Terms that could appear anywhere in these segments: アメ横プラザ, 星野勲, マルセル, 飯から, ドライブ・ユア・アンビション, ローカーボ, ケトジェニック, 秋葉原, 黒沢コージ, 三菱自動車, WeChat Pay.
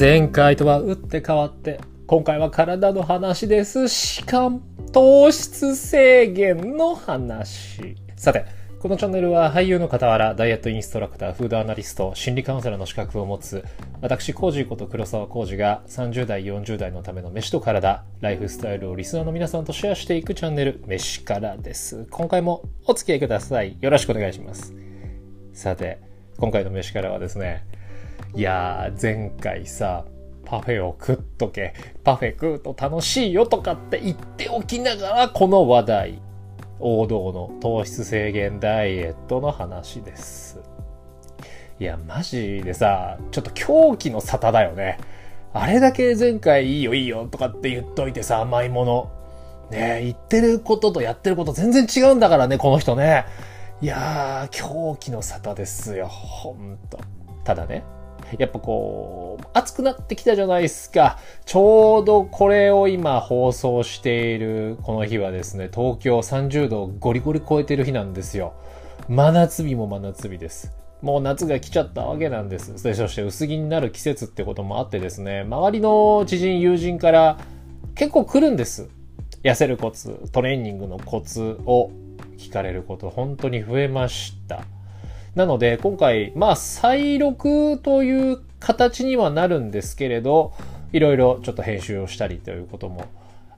前回とは打って変わって今回は体の話です。しかも糖質制限の話。さて、このチャンネルは俳優の傍らダイエットインストラクター、フードアナリスト、心理カウンセラーの資格を持つ私コージーこと黒沢コージが30代40代のための飯と体、ライフスタイルをリスナーの皆さんとシェアしていくチャンネル、飯からです。今回もお付き合いください。よろしくお願いします。さて、今回の飯からはですね、いやー前回さ、パフェを食っとけ、パフェ食うと楽しいよとかって言っておきながら、この話題、王道の糖質制限ダイエットの話です。いやマジでさ、ちょっと狂気の沙汰だよね。あれだけ前回いいよいいよとかって言っといてさ、甘いものねえ、言ってることとやってること全然違うんだからね、この人ね。いやー狂気の沙汰ですよ、ほんと。ただね、やっぱこう暑くなってきたじゃないですか。ちょうどこれを今放送しているこの日はですね、東京30度をゴリゴリ超えてる日なんですよ。真夏日も真夏日です。もう夏が来ちゃったわけなんです。そして薄着になる季節ってこともあってですね、周りの知人友人から結構来るんです。痩せるコツ、トレーニングのコツを聞かれること本当に増えました。なので今回、再録という形にはなるんですけれど、いろいろちょっと編集をしたりということも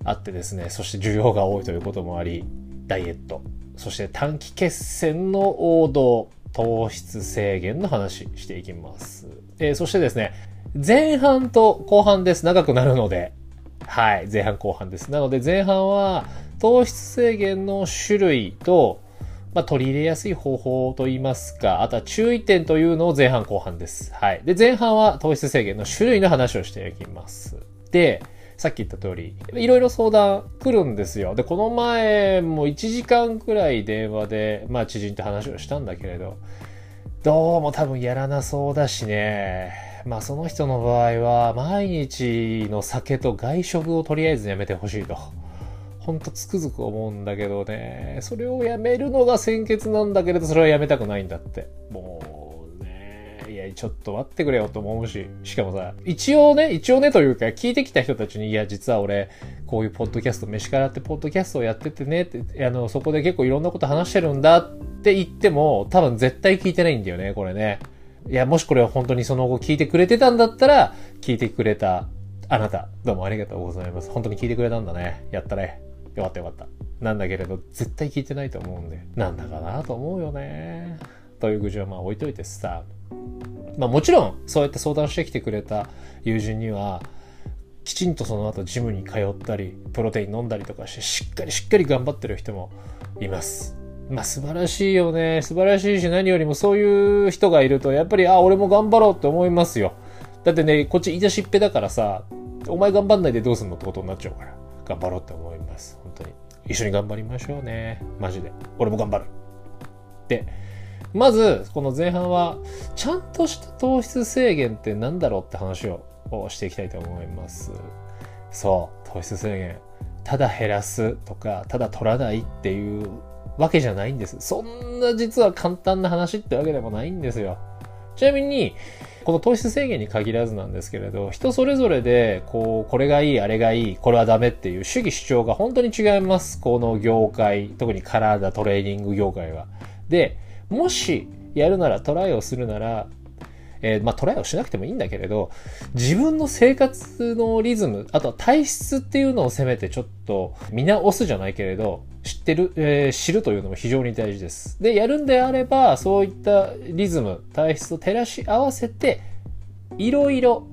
あってですね、そして需要が多いということもあり、ダイエット、そして短期決戦の王道、糖質制限の話していきます。そしてですね、前半と後半です。長くなるので、はい、前半後半です。なので前半は糖質制限の種類と、取り入れやすい方法といいますか、あとは注意点というのを前半後半です。はい。で、前半は糖質制限の種類の話をしていきます。で、さっき言った通り、いろいろ相談来るんですよ。で、この前も1時間くらい電話で、知人と話をしたんだけれど、どうも多分やらなそうだしね。その人の場合は、毎日の酒と外食をとりあえずやめてほしいと。ほんとつくづく思うんだけどね、それをやめるのが先決なんだけれど、それはやめたくないんだって。もうね、いやちょっと待ってくれよと思うし、しかもさ、一応ねというか、聞いてきた人たちに、いや実は俺こういうポッドキャスト、飯からってポッドキャストをやっててねって、そこで結構いろんなこと話してるんだって言っても、多分絶対聞いてないんだよね、これね。いやもしこれを本当にその後聞いてくれてたんだったら、聞いてくれたあなた、どうもありがとうございます。本当に聞いてくれたんだね、やったね、よかったよかった。なんだけれど、絶対聞いてないと思うんで、なんだかなと思うよね。という愚痴は置いといてさ。もちろん、そうやって相談してきてくれた友人には、きちんとその後ジムに通ったり、プロテイン飲んだりとかして、しっかり頑張ってる人もいます。素晴らしいよね。素晴らしいし、何よりもそういう人がいると、やっぱり、俺も頑張ろうって思いますよ。だってね、こっち言い出しっぺだからさ、お前頑張んないでどうすんのってことになっちゃうから、頑張ろうって思います。本当に一緒に頑張りましょうね。マジで俺も頑張る。で、まずこの前半はちゃんとした糖質制限ってなんだろうって話をしていきたいと思います。そう、糖質制限、ただ減らすとかただ取らないっていうわけじゃないんです。そんな実は簡単な話ってわけでもないんですよ。ちなみにこの糖質制限に限らずなんですけれど、人それぞれでこれがいい、あれがいい、これはダメっていう主義主張が本当に違います。この業界、特に体トレーニング業界は。で、もしやるなら、トライをするなら、トライをしなくてもいいんだけれど、自分の生活のリズム、あとは体質っていうのをせめてちょっと見直すじゃないけれど、知るというのも非常に大事です。で、やるんであれば、そういったリズム、体質を照らし合わせて、いろいろ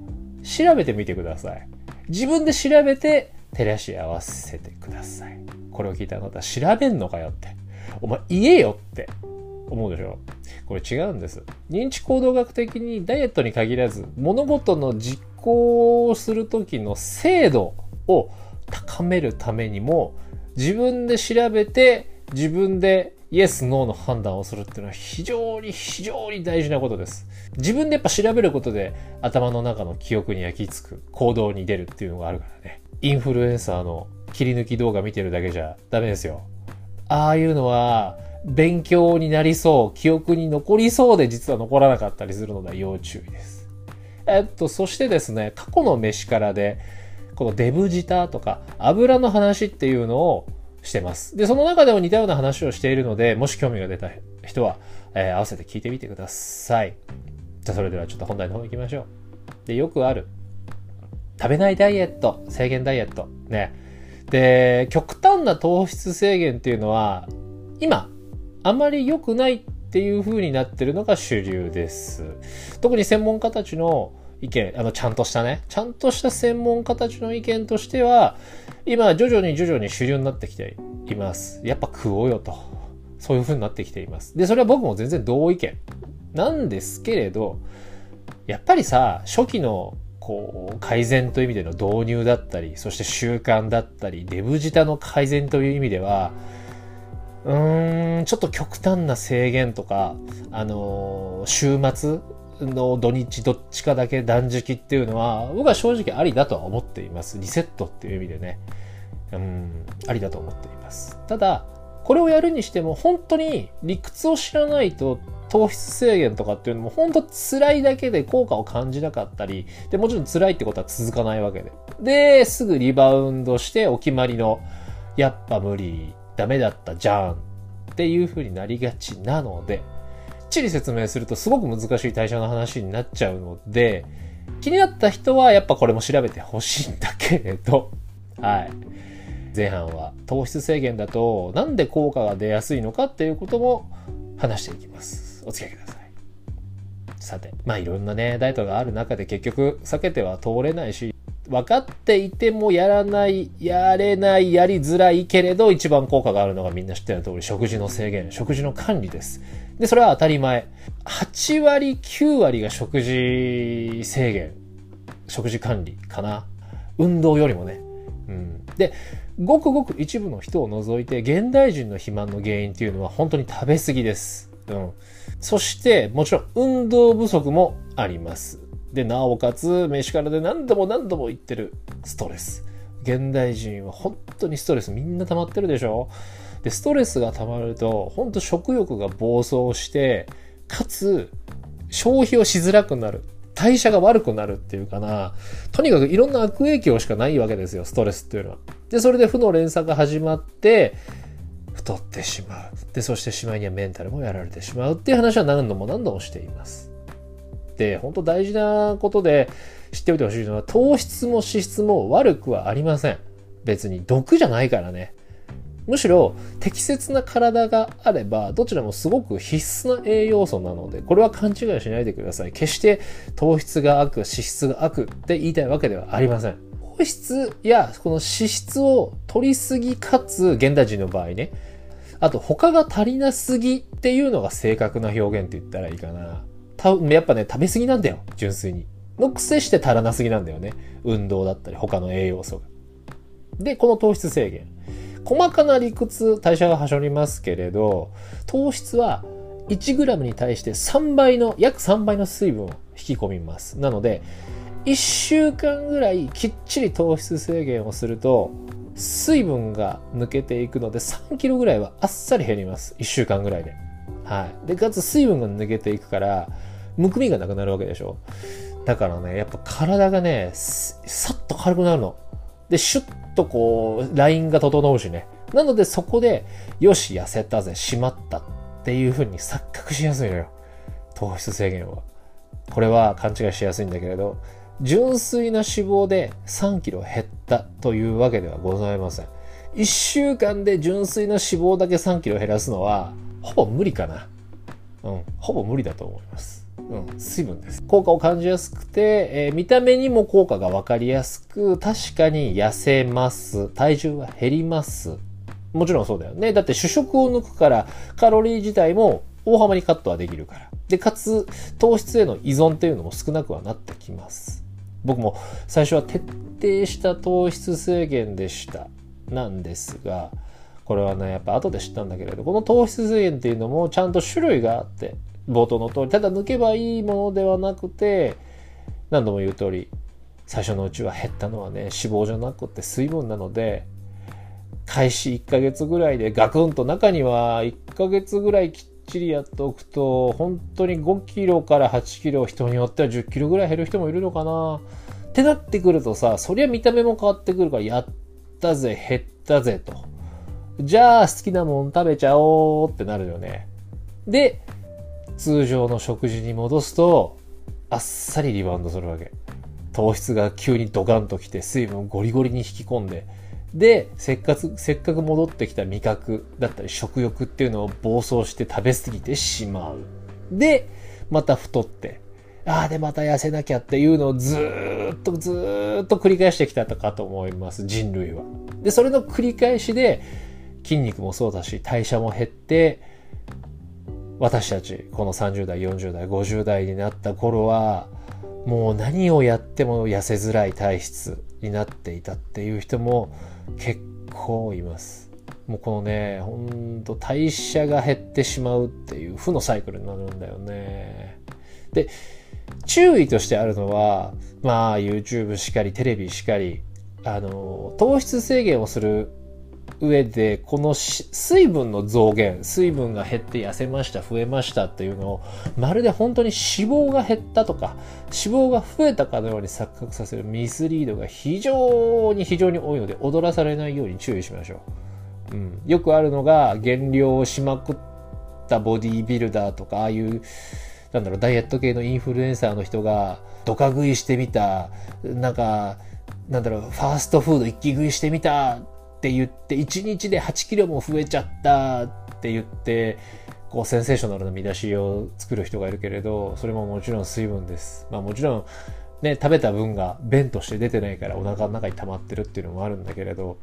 調べてみてください。自分で調べて、照らし合わせてください。これを聞いた方、調べんのかよって。お前言えよって思うでしょ。これ違うんです。認知行動学的にダイエットに限らず、物事の実行をするときの精度を高めるためにも、自分で調べて自分でイエスノーの判断をするっていうのは非常に大事なことです。自分でやっぱ調べることで頭の中の記憶に焼き付く、行動に出るっていうのがあるからね。インフルエンサーの切り抜き動画見てるだけじゃダメですよ。ああいうのは勉強になりそう、記憶に残りそうで実は残らなかったりするので要注意です。そしてですね、過去の飯からで、このデブ舌とか油の話っていうのをしてます。で、その中でも似たような話をしているので、もし興味が出た人は、合わせて聞いてみてください。じゃあそれではちょっと本題の方行きましょう。で、よくある。食べないダイエット、制限ダイエット。ね。で、極端な糖質制限っていうのは、今、あまり良くないっていう風になってるのが主流です。特に専門家たちの意見、ちゃんとした専門家たちの意見としては、今徐々に主流になってきています。やっぱ食おうよと。そういう風になってきています。で、それは僕も全然同意見なんですけれど、やっぱりさ、初期の改善という意味での導入だったり、そして習慣だったり、デブ舌の改善という意味では、ちょっと極端な制限とか、週末の土日どっちかだけ断食っていうのは、僕は正直ありだとは思っています。リセットっていう意味でね、ありだと思っています。ただ、これをやるにしても本当に理屈を知らないと糖質制限とかっていうのも本当辛いだけで効果を感じなかったり、で、もちろん辛いってことは続かないわけで。で、すぐリバウンドしてお決まりの、やっぱ無理、ダメだったじゃんっていう風になりがちなので、きっちり説明するとすごく難しい対象の話になっちゃうので、気になった人はやっぱこれも調べてほしいんだけれど、はい。前半は糖質制限だとなんで効果が出やすいのかっていうことも話していきます。お付き合いください。さて、まあいろんなね、ダイエットがある中で結局避けては通れないし、分かっていてもやれない、やりづらいけれど一番効果があるのがみんな知ってる通り食事の制限、食事の管理です。で、それは当たり前。8割、9割が食事制限、食事管理かな。運動よりもね。で、ごくごく一部の人を除いて現代人の肥満の原因っていうのは本当に食べ過ぎです。そしてもちろん運動不足もあります。で、なおかつ飯からで何度も言ってるストレス。現代人は本当にストレスみんな溜まってるでしょ。で、ストレスが溜まると本当食欲が暴走して、かつ消費をしづらくなる。代謝が悪くなるっていうかな。とにかくいろんな悪影響しかないわけですよ、ストレスっていうのは。で、それで負の連鎖が始まって、太ってしまう。で、そしてしまいにはメンタルもやられてしまうっていう話は何度もしています。で、本当大事なことで知っておいてほしいのは、糖質も脂質も悪くはありません。別に毒じゃないからね。むしろ適切な体があればどちらもすごく必須な栄養素なので、これは勘違いしないでください。決して糖質が悪、脂質が悪って言いたいわけではありません。糖質やこの脂質を取りすぎかつ現代人の場合ね、あと他が足りなすぎっていうのが正確な表現って言ったらいいかな。やっぱね、食べすぎなんだよ、純粋に。の癖して足らなすぎなんだよね。運動だったり他の栄養素が。で、この糖質制限。細かな理屈、代謝がはしょりますけれど、糖質は 1g に対して約3倍の水分を引き込みます。なので、1週間ぐらいきっちり糖質制限をすると、水分が抜けていくので 3kg ぐらいはあっさり減ります。1週間ぐらいで。はい。で、かつ水分が抜けていくから、むくみがなくなるわけでしょ。だからね、やっぱ体がね、さっと軽くなるの。で、シュッとラインが整うしね。なのでそこで、よし、痩せたぜ、しまったっていう風に錯覚しやすいのよ。糖質制限は。これは勘違いしやすいんだけれど、純粋な脂肪で3キロ減ったというわけではございません。1週間で純粋な脂肪だけ3キロ減らすのは、ほぼ無理かな。ほぼ無理だと思います。水分です。効果を感じやすくて、見た目にも効果が分かりやすく、確かに痩せます。体重は減ります。もちろんそうだよね。だって主食を抜くから、カロリー自体も大幅にカットはできるから。で、かつ、糖質への依存っていうのも少なくはなってきます。僕も最初は徹底した糖質制限でした。なんですが、これはね、やっぱ後で知ったんだけれど、この糖質制限っていうのもちゃんと種類があって、冒頭の通り、ただ抜けばいいものではなくて、何度も言う通り、最初のうちは減ったのはね、脂肪じゃなくて水分なので、開始1ヶ月ぐらいでガクンと中には1ヶ月ぐらいきっちりやっておくと本当に5キロから8キロ人によっては10キロぐらい減る人もいるのかなってなってくるとさ、そりゃ見た目も変わってくるから、やったぜ減ったぜと、じゃあ好きなもん食べちゃおうってなるよね。で通常の食事に戻すとあっさりリバウンドするわけ。糖質が急にドカンときて水分をゴリゴリに引き込んで、でせっかく戻ってきた味覚だったり食欲っていうのを暴走して食べ過ぎてしまう。でまた太って、ああでまた痩せなきゃっていうのをずーっと繰り返してきたかと思います、人類は。でそれの繰り返しで筋肉もそうだし代謝も減って、私たちこの30代40代50代になった頃はもう何をやっても痩せづらい体質になっていたっていう人も結構います。もうこのね、ほんと代謝が減ってしまうっていう負のサイクルになるんだよね。で注意としてあるのは、まあ YouTube しかりテレビしかり、糖質制限をする上でこの水分の増減、水分が減って痩せました増えましたっていうのをまるで本当に脂肪が減ったとか脂肪が増えたかのように錯覚させるミスリードが非常に多いので、踊らされないように注意しましょう。うん、よくあるのが減量をしまくったボディービルダーとか、ああいうなんだろうダイエット系のインフルエンサーの人がドカ食いしてみた、なんだろうファーストフード一気食いしてみたって言って1日で8キロも増えちゃったって言ってこうセンセーショナルな見出しを作る人がいるけれど、それももちろん水分です。まあもちろんね、食べた分が便として出てないからお腹の中に溜まってるっていうのもあるんだけれど、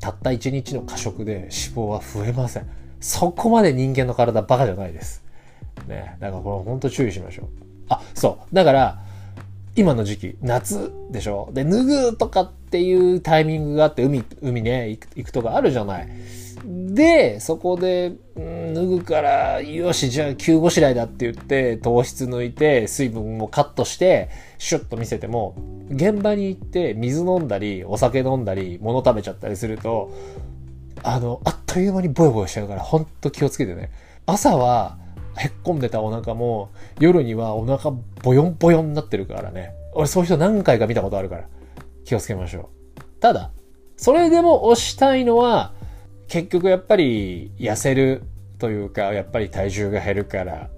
たった1日の過食で脂肪は増えません。そこまで人間の体バカじゃないですね。だからこれ本当注意しましょう。あ、そうだから今の時期夏でしょ、で脱ぐとかっていうタイミングがあって、海ね行くとかあるじゃない。でそこで、脱ぐからよしじゃあ急ごしらえだって言って糖質抜いて水分もカットしてシュッと見せても、現場に行って水飲んだりお酒飲んだり物食べちゃったりするとあっという間にボヨボヨしちゃうから、ほんと気をつけてね。朝はへっこんでたお腹も夜にはお腹ボヨンボヨンになってるからね。俺そういう人何回か見たことあるから気をつけましょう。ただそれでも推したいのは結局やっぱり痩せるというか、やっぱり体重が減るから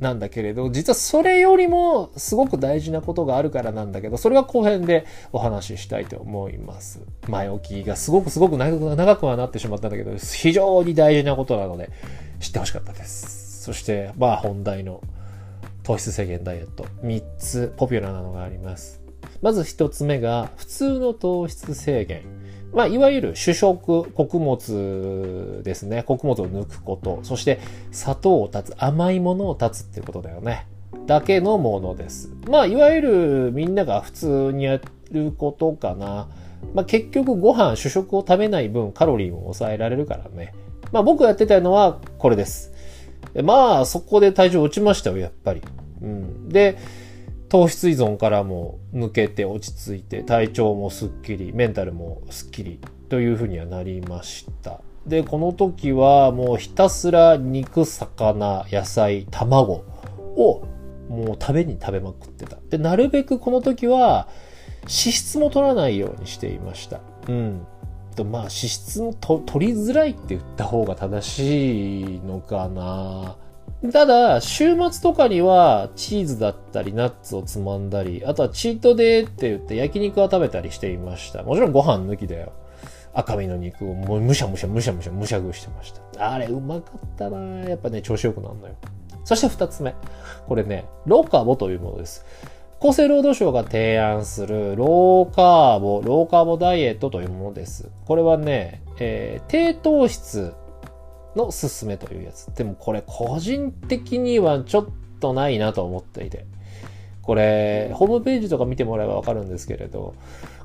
なんだけれど、実はそれよりもすごく大事なことがあるからなんだけど、それは後編でお話ししたいと思います。前置きがすごく長くはなってしまったんだけど、非常に大事なことなので知ってほしかったです。そしてまあ本題の糖質制限ダイエット、3つポピュラーなのがあります。まず1つ目が普通の糖質制限、まあいわゆる主食、穀物ですね、穀物を抜くこと、そして砂糖を断つ、甘いものを断つっていうことだよね、だけのものです。まあいわゆるみんなが普通にやることかな。まあ結局ご飯主食を食べない分カロリーも抑えられるからね。まあ僕やってたのはこれです。まあそこで体重落ちましたよやっぱり、うん、で糖質依存からも抜けて落ち着いて体調もすっきり、メンタルもすっきりというふうにはなりました。でこの時はもうひたすら肉、魚、野菜、卵をもう食べまくってた。でなるべくこの時は脂質も取らないようにしていました。うんまあ脂質を取りづらいって言った方が正しいのかな。ただ週末とかにはチーズだったりナッツをつまんだり、あとはチートデーって言って焼肉は食べたりしていました。もちろんご飯抜きだよ。赤身の肉をもうむしゃむしゃ食してました。あれうまかったな。やっぱね調子よくなるのよ。そして2つ目、これねロカボというものです。厚生労働省が提案するローカーボダイエットというものです。これはね、低糖質のすすめというやつ。でもこれ個人的にはちょっとないなと思っていて。これ、ホームページとか見てもらえばわかるんですけれど、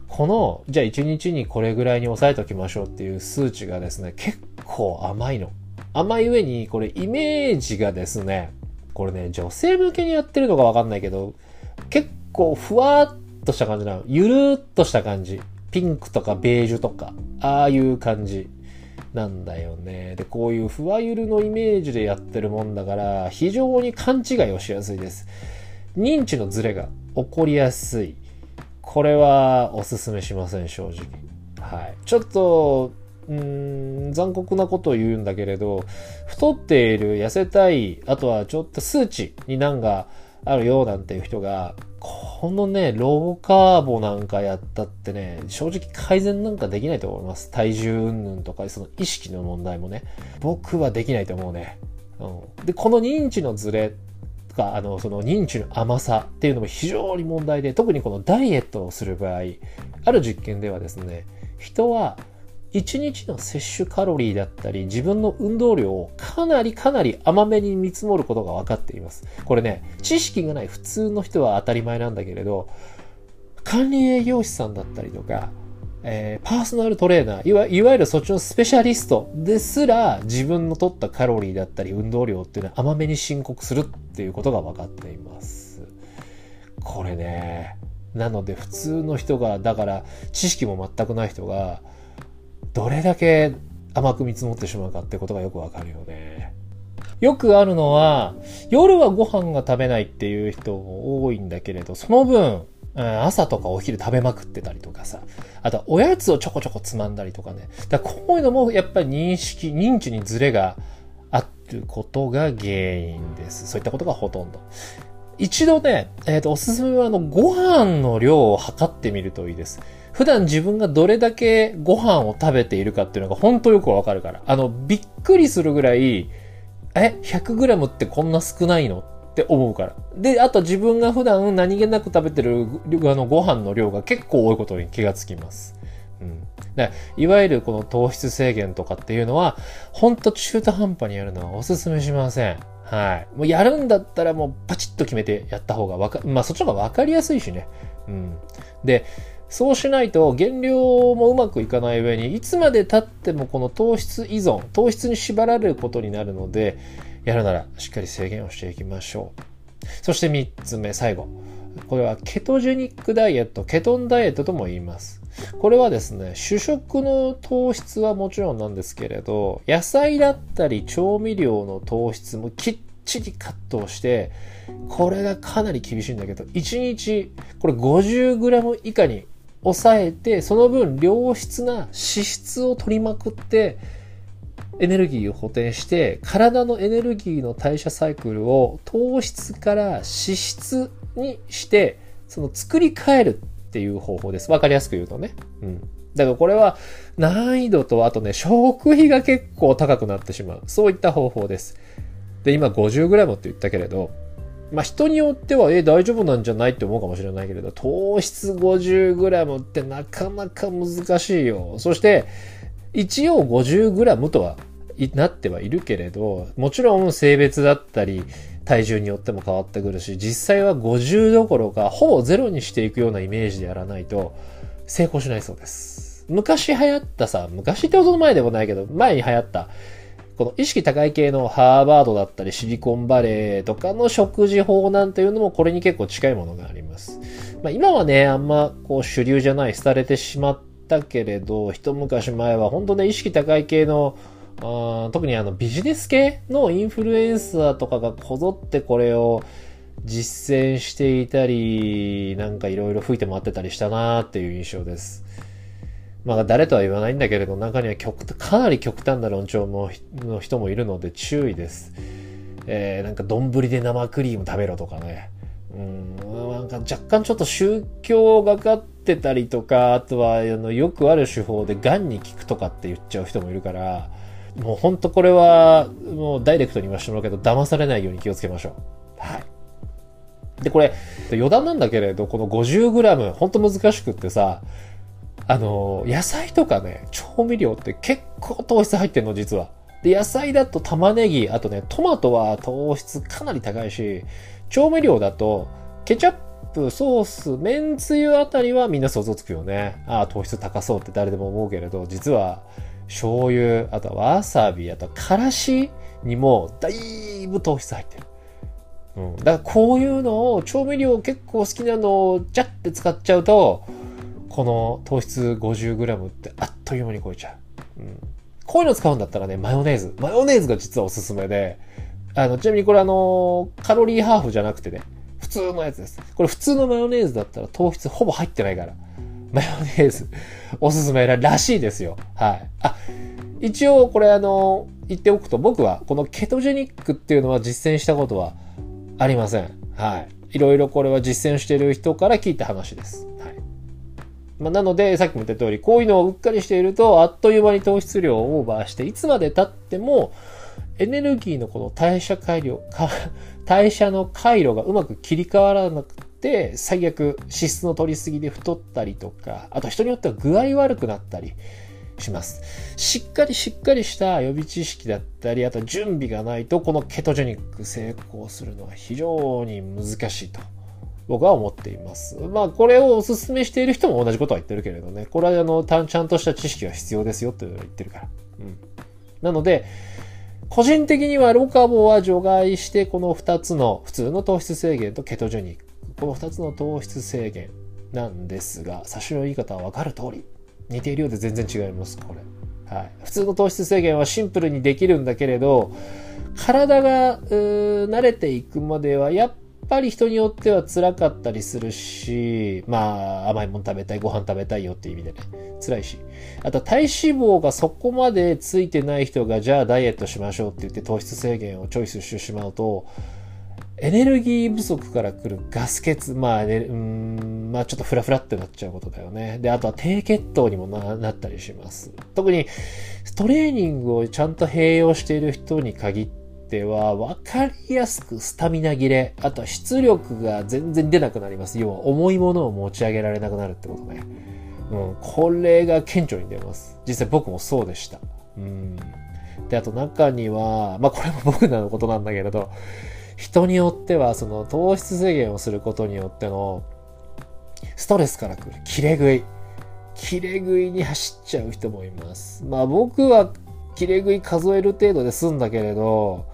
この、じゃあ1日にこれぐらいに抑えておきましょうっていう数値がですね、結構甘いの。甘い上にこれイメージがですね、これね、女性向けにやってるのかわかんないけど、結構ふわっとした感じなの。ゆるーっとした感じ。ピンクとかベージュとか、ああいう感じ。なんだよね。で、こういうふわゆるのイメージでやってるもんだから、非常に勘違いをしやすいです。認知のズレが起こりやすい。これはおすすめしません、正直。はい。ちょっと、残酷なことを言うんだけれど、太っている、痩せたい、あとはちょっと数値に難があるよなんていう人が、このね、ローカーボなんかやったってね、正直改善なんかできないと思います。体重云々とか、その意識の問題もね、僕はできないと思うね。で、この認知のズレとか、その認知の甘さっていうのも非常に問題で、特にこのダイエットをする場合、ある実験ではですね、人は1日の摂取カロリーだったり、自分の運動量をかなり甘めに見積もることが分かっています。これね、知識がない普通の人は当たり前なんだけれど、管理栄養士さんだったりとか、パーソナルトレーナー、いわゆるそっちのスペシャリストですら、自分の取ったカロリーだったり運動量っていうのは甘めに申告するっていうことが分かっています。これね、なので普通の人が、だから知識も全くない人が、どれだけ甘く見積もってしまうかってことがよくわかるよね。よくあるのは、夜はご飯が食べないっていう人も多いんだけれど、その分、朝とかお昼食べまくってたりとかさ、あとはおやつをちょこちょこつまんだりとかね。だからこういうのもやっぱり認知にズレがあることが原因です。そういったことがほとんど。一度ね、おすすめはご飯の量を測ってみるといいです。普段自分がどれだけご飯を食べているかっていうのが本当よくわかるから。びっくりするぐらい、100g ってこんな少ないのって思うから。で、あと自分が普段何気なく食べてるご飯の量が結構多いことに気がつきます。うん。だいわゆるこの糖質制限とかっていうのは、ほんと中途半端にやるのはおすすめしません。はい。もうやるんだったらもうパチッと決めてやった方がそっちの方がわかりやすいしね。うん。で、そうしないと減量もうまくいかない上に、いつまで経ってもこの糖質依存、糖質に縛られることになるので、やるならしっかり制限をしていきましょう。そして3つ目、最後。これはケトジェニックダイエット、ケトンダイエットとも言います。これはですね、主食の糖質はもちろんなんですけれど、野菜だったり調味料の糖質もきっちりカットをして、これがかなり厳しいんだけど、1日これ 50g 以下に抑えて、その分良質な脂質を取りまくって、エネルギーを補填して、体のエネルギーの代謝サイクルを糖質から脂質にして、その作り変えるっていう方法です。わかりやすく言うとね。うん。だからこれは難易度と、あとね、食費が結構高くなってしまう。そういった方法です。で、今 50g って言ったけれど、まあ、人によっては、大丈夫なんじゃないって思うかもしれないけれど、糖質 50g ってなかなか難しいよ。そして、一応 50g とはなってはいるけれど、もちろん性別だったり、体重によっても変わってくるし、実際は50どころか、ほぼゼロにしていくようなイメージでやらないと、成功しないそうです。昔流行ったさ、昔ってことの前でもないけど、前に流行った、この意識高い系のハーバードだったりシリコンバレーとかの食事法なんていうのもこれに結構近いものがあります。まあ今はね、あんまこう主流じゃない、廃れてしまったけれど、一昔前は本当ね、意識高い系の、特にビジネス系のインフルエンサーとかがこぞってこれを実践していたり、なんかいろいろ吹いて回ってたりしたなーっていう印象です。まあ誰とは言わないんだけれど、中にはかなり極端な論調の人もいるので注意です。なんか丼で生クリーム食べろとかね。なんか若干ちょっと宗教がかってたりとか、あとはよくある手法で癌に効くとかって言っちゃう人もいるから、もうほんとこれはもうダイレクトに言わせてもらうけど、騙されないように気をつけましょう。はい。で、これ余談なんだけれど、この 50g ほんと難しくってさ、野菜とかね、調味料って結構糖質入ってんの、実は。で、野菜だと玉ねぎ、あとね、トマトは糖質かなり高いし、調味料だと、ケチャップ、ソース、めんつゆあたりはみんな想像つくよね。ああ、糖質高そうって誰でも思うけれど、実は、醤油、あとはわさび、あとはからしにも、だいぶ糖質入ってる。うん。だからこういうのを、調味料結構好きなのを、ジャッて使っちゃうと、この糖質 50g ってあっという間に超えちゃう。うん、こういうの使うんだったらね、マヨネーズが実はおすすめで、ちなみにこれカロリーハーフじゃなくてね、普通のやつです。これ普通のマヨネーズだったら糖質ほぼ入ってないから、マヨネーズおすすめらしいですよ。はい。あ、一応これ言っておくと、僕はこのケトジェニックっていうのは実践したことはありません。はい。いろいろこれは実践してる人から聞いた話です。はい。まあ、なので、さっきも言った通り、こういうのをうっかりしていると、あっという間に糖質量をオーバーして、いつまで経っても、エネルギーのこの代謝の回路がうまく切り替わらなくて、最悪脂質の取りすぎで太ったりとか、あと人によっては具合悪くなったりします。しっかりした予備知識だったり、あと準備がないと、このケトジェニック成功するのは非常に難しいと。僕は思っています。まあ、これをお勧めしている人も同じことは言ってるけれどね。これはちゃんとした知識が必要ですよというのを言ってるから。うん。なので、個人的にはローカーボは除外して、この2つの普通の糖質制限とケトジェニック。この2つの糖質制限なんですが、差しの言い方はわかる通り。似ているようで全然違います、これ。はい。普通の糖質制限はシンプルにできるんだけれど、体が、慣れていくまでは、やっぱり人によっては辛かったりするし、まあ甘いもの食べたい、ご飯食べたいよっていう意味でね、辛いし、あと体脂肪がそこまでついてない人がじゃあダイエットしましょうって言って糖質制限をチョイスしてしまうと、エネルギー不足から来るガス欠、まあちょっとフラフラってなっちゃうことだよね。で、あとは低血糖にもなったりします。特にトレーニングをちゃんと併用している人に限ってでは分かりやすくスタミナ切れ、あとは出力が全然出なくなります。要は重いものを持ち上げられなくなるってことね。うん、これが顕著に出ます。実際僕もそうでした。うん、で、あと中にはまあこれも僕のことなんだけれど、人によってはその糖質制限をすることによってのストレスからくる切れ食いに走っちゃう人もいます。まあ僕は切れ食い数える程度で済んだけれど、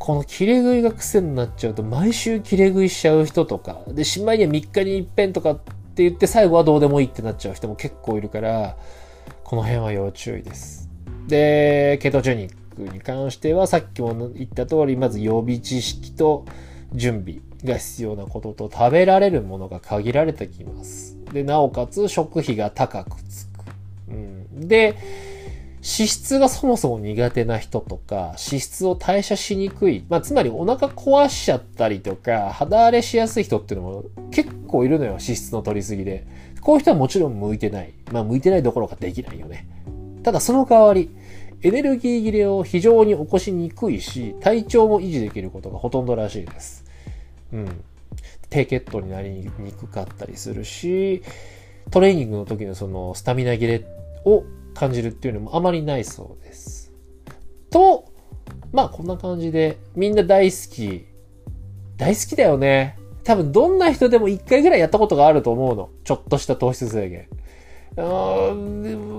この切れ食いが癖になっちゃうと毎週切れ食いしちゃう人とか、で、しまいには3日に一遍とかって言って最後はどうでもいいってなっちゃう人も結構いるから、この辺は要注意です。で、ケトジェニックに関してはさっきも言った通り、まず予備知識と準備が必要なことと、食べられるものが限られてきます。で、なおかつ食費が高くつく。うん、で、脂質がそもそも苦手な人とか、脂質を代謝しにくい、まあつまりお腹壊しちゃったりとか肌荒れしやすい人っていうのも結構いるのよ、脂質の取りすぎで。こういう人はもちろん向いてないどころかできないよね。ただその代わりエネルギー切れを非常に起こしにくいし、体調も維持できることがほとんどらしいです。うん、低血糖になりにくかったりするし、トレーニングの時のそのスタミナ切れを感じるっていうのもあまりないそうです。と、まあこんな感じで、みんな大好きだよね。多分どんな人でも一回ぐらいやったことがあると思うの。ちょっとした糖質制限。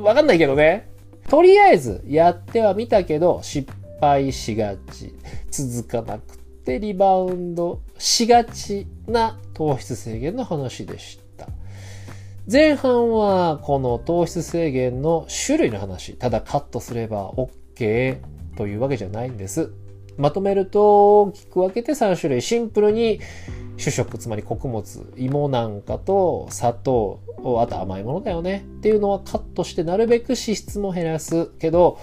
わかんないけどね。とりあえずやってはみたけど失敗しがち、続かなくてリバウンドしがちな糖質制限の話でした。前半はこの糖質制限の種類の話、ただカットすれば OK というわけじゃないんです。まとめると大きく分けて3種類、シンプルに主食、つまり穀物、芋なんかと砂糖、あと甘いものだよねっていうのはカットして、なるべく脂質も減らすけど、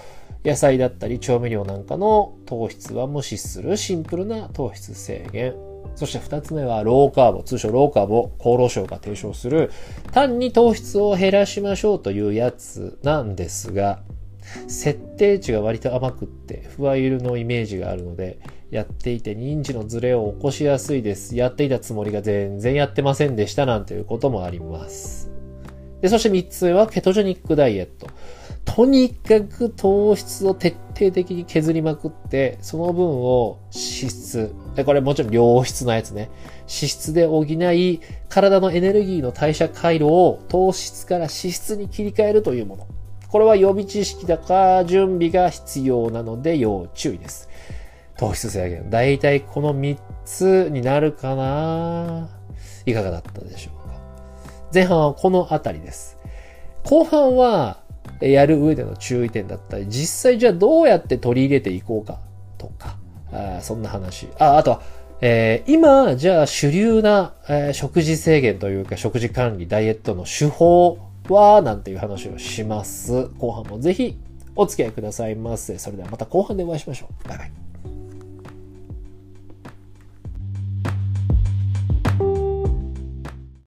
野菜だったり調味料なんかの糖質は無視するシンプルな糖質制限。そして2つ目はローカーボ、通称ローカーボ、厚労省が提唱する単に糖質を減らしましょうというやつなんですが、設定値が割と甘くって不和ゆるのイメージがあるので、やっていて認知のズレを起こしやすいです。やっていたつもりが全然やってませんでしたなんていうこともあります。で、そして3つ目はケトジェニックダイエット。とにかく糖質を徹底的に削りまくって、その分を脂質。で、これもちろん良質なやつね。脂質で補い、体のエネルギーの代謝回路を糖質から脂質に切り替えるというもの。これは予備知識だか、準備が必要なので要注意です。糖質制限。だいたいこの3つになるかな。いかがだったでしょうか。前半はこのあたりです。後半は、やる上での注意点だったり、実際じゃあどうやって取り入れていこうかとか、そんな話。あとは、今、じゃあ主流な、食事制限というか食事管理、ダイエットの手法は、なんていう話をします。後半もぜひお付き合いくださいませ。それではまた後半でお会いしましょう。バイバイ。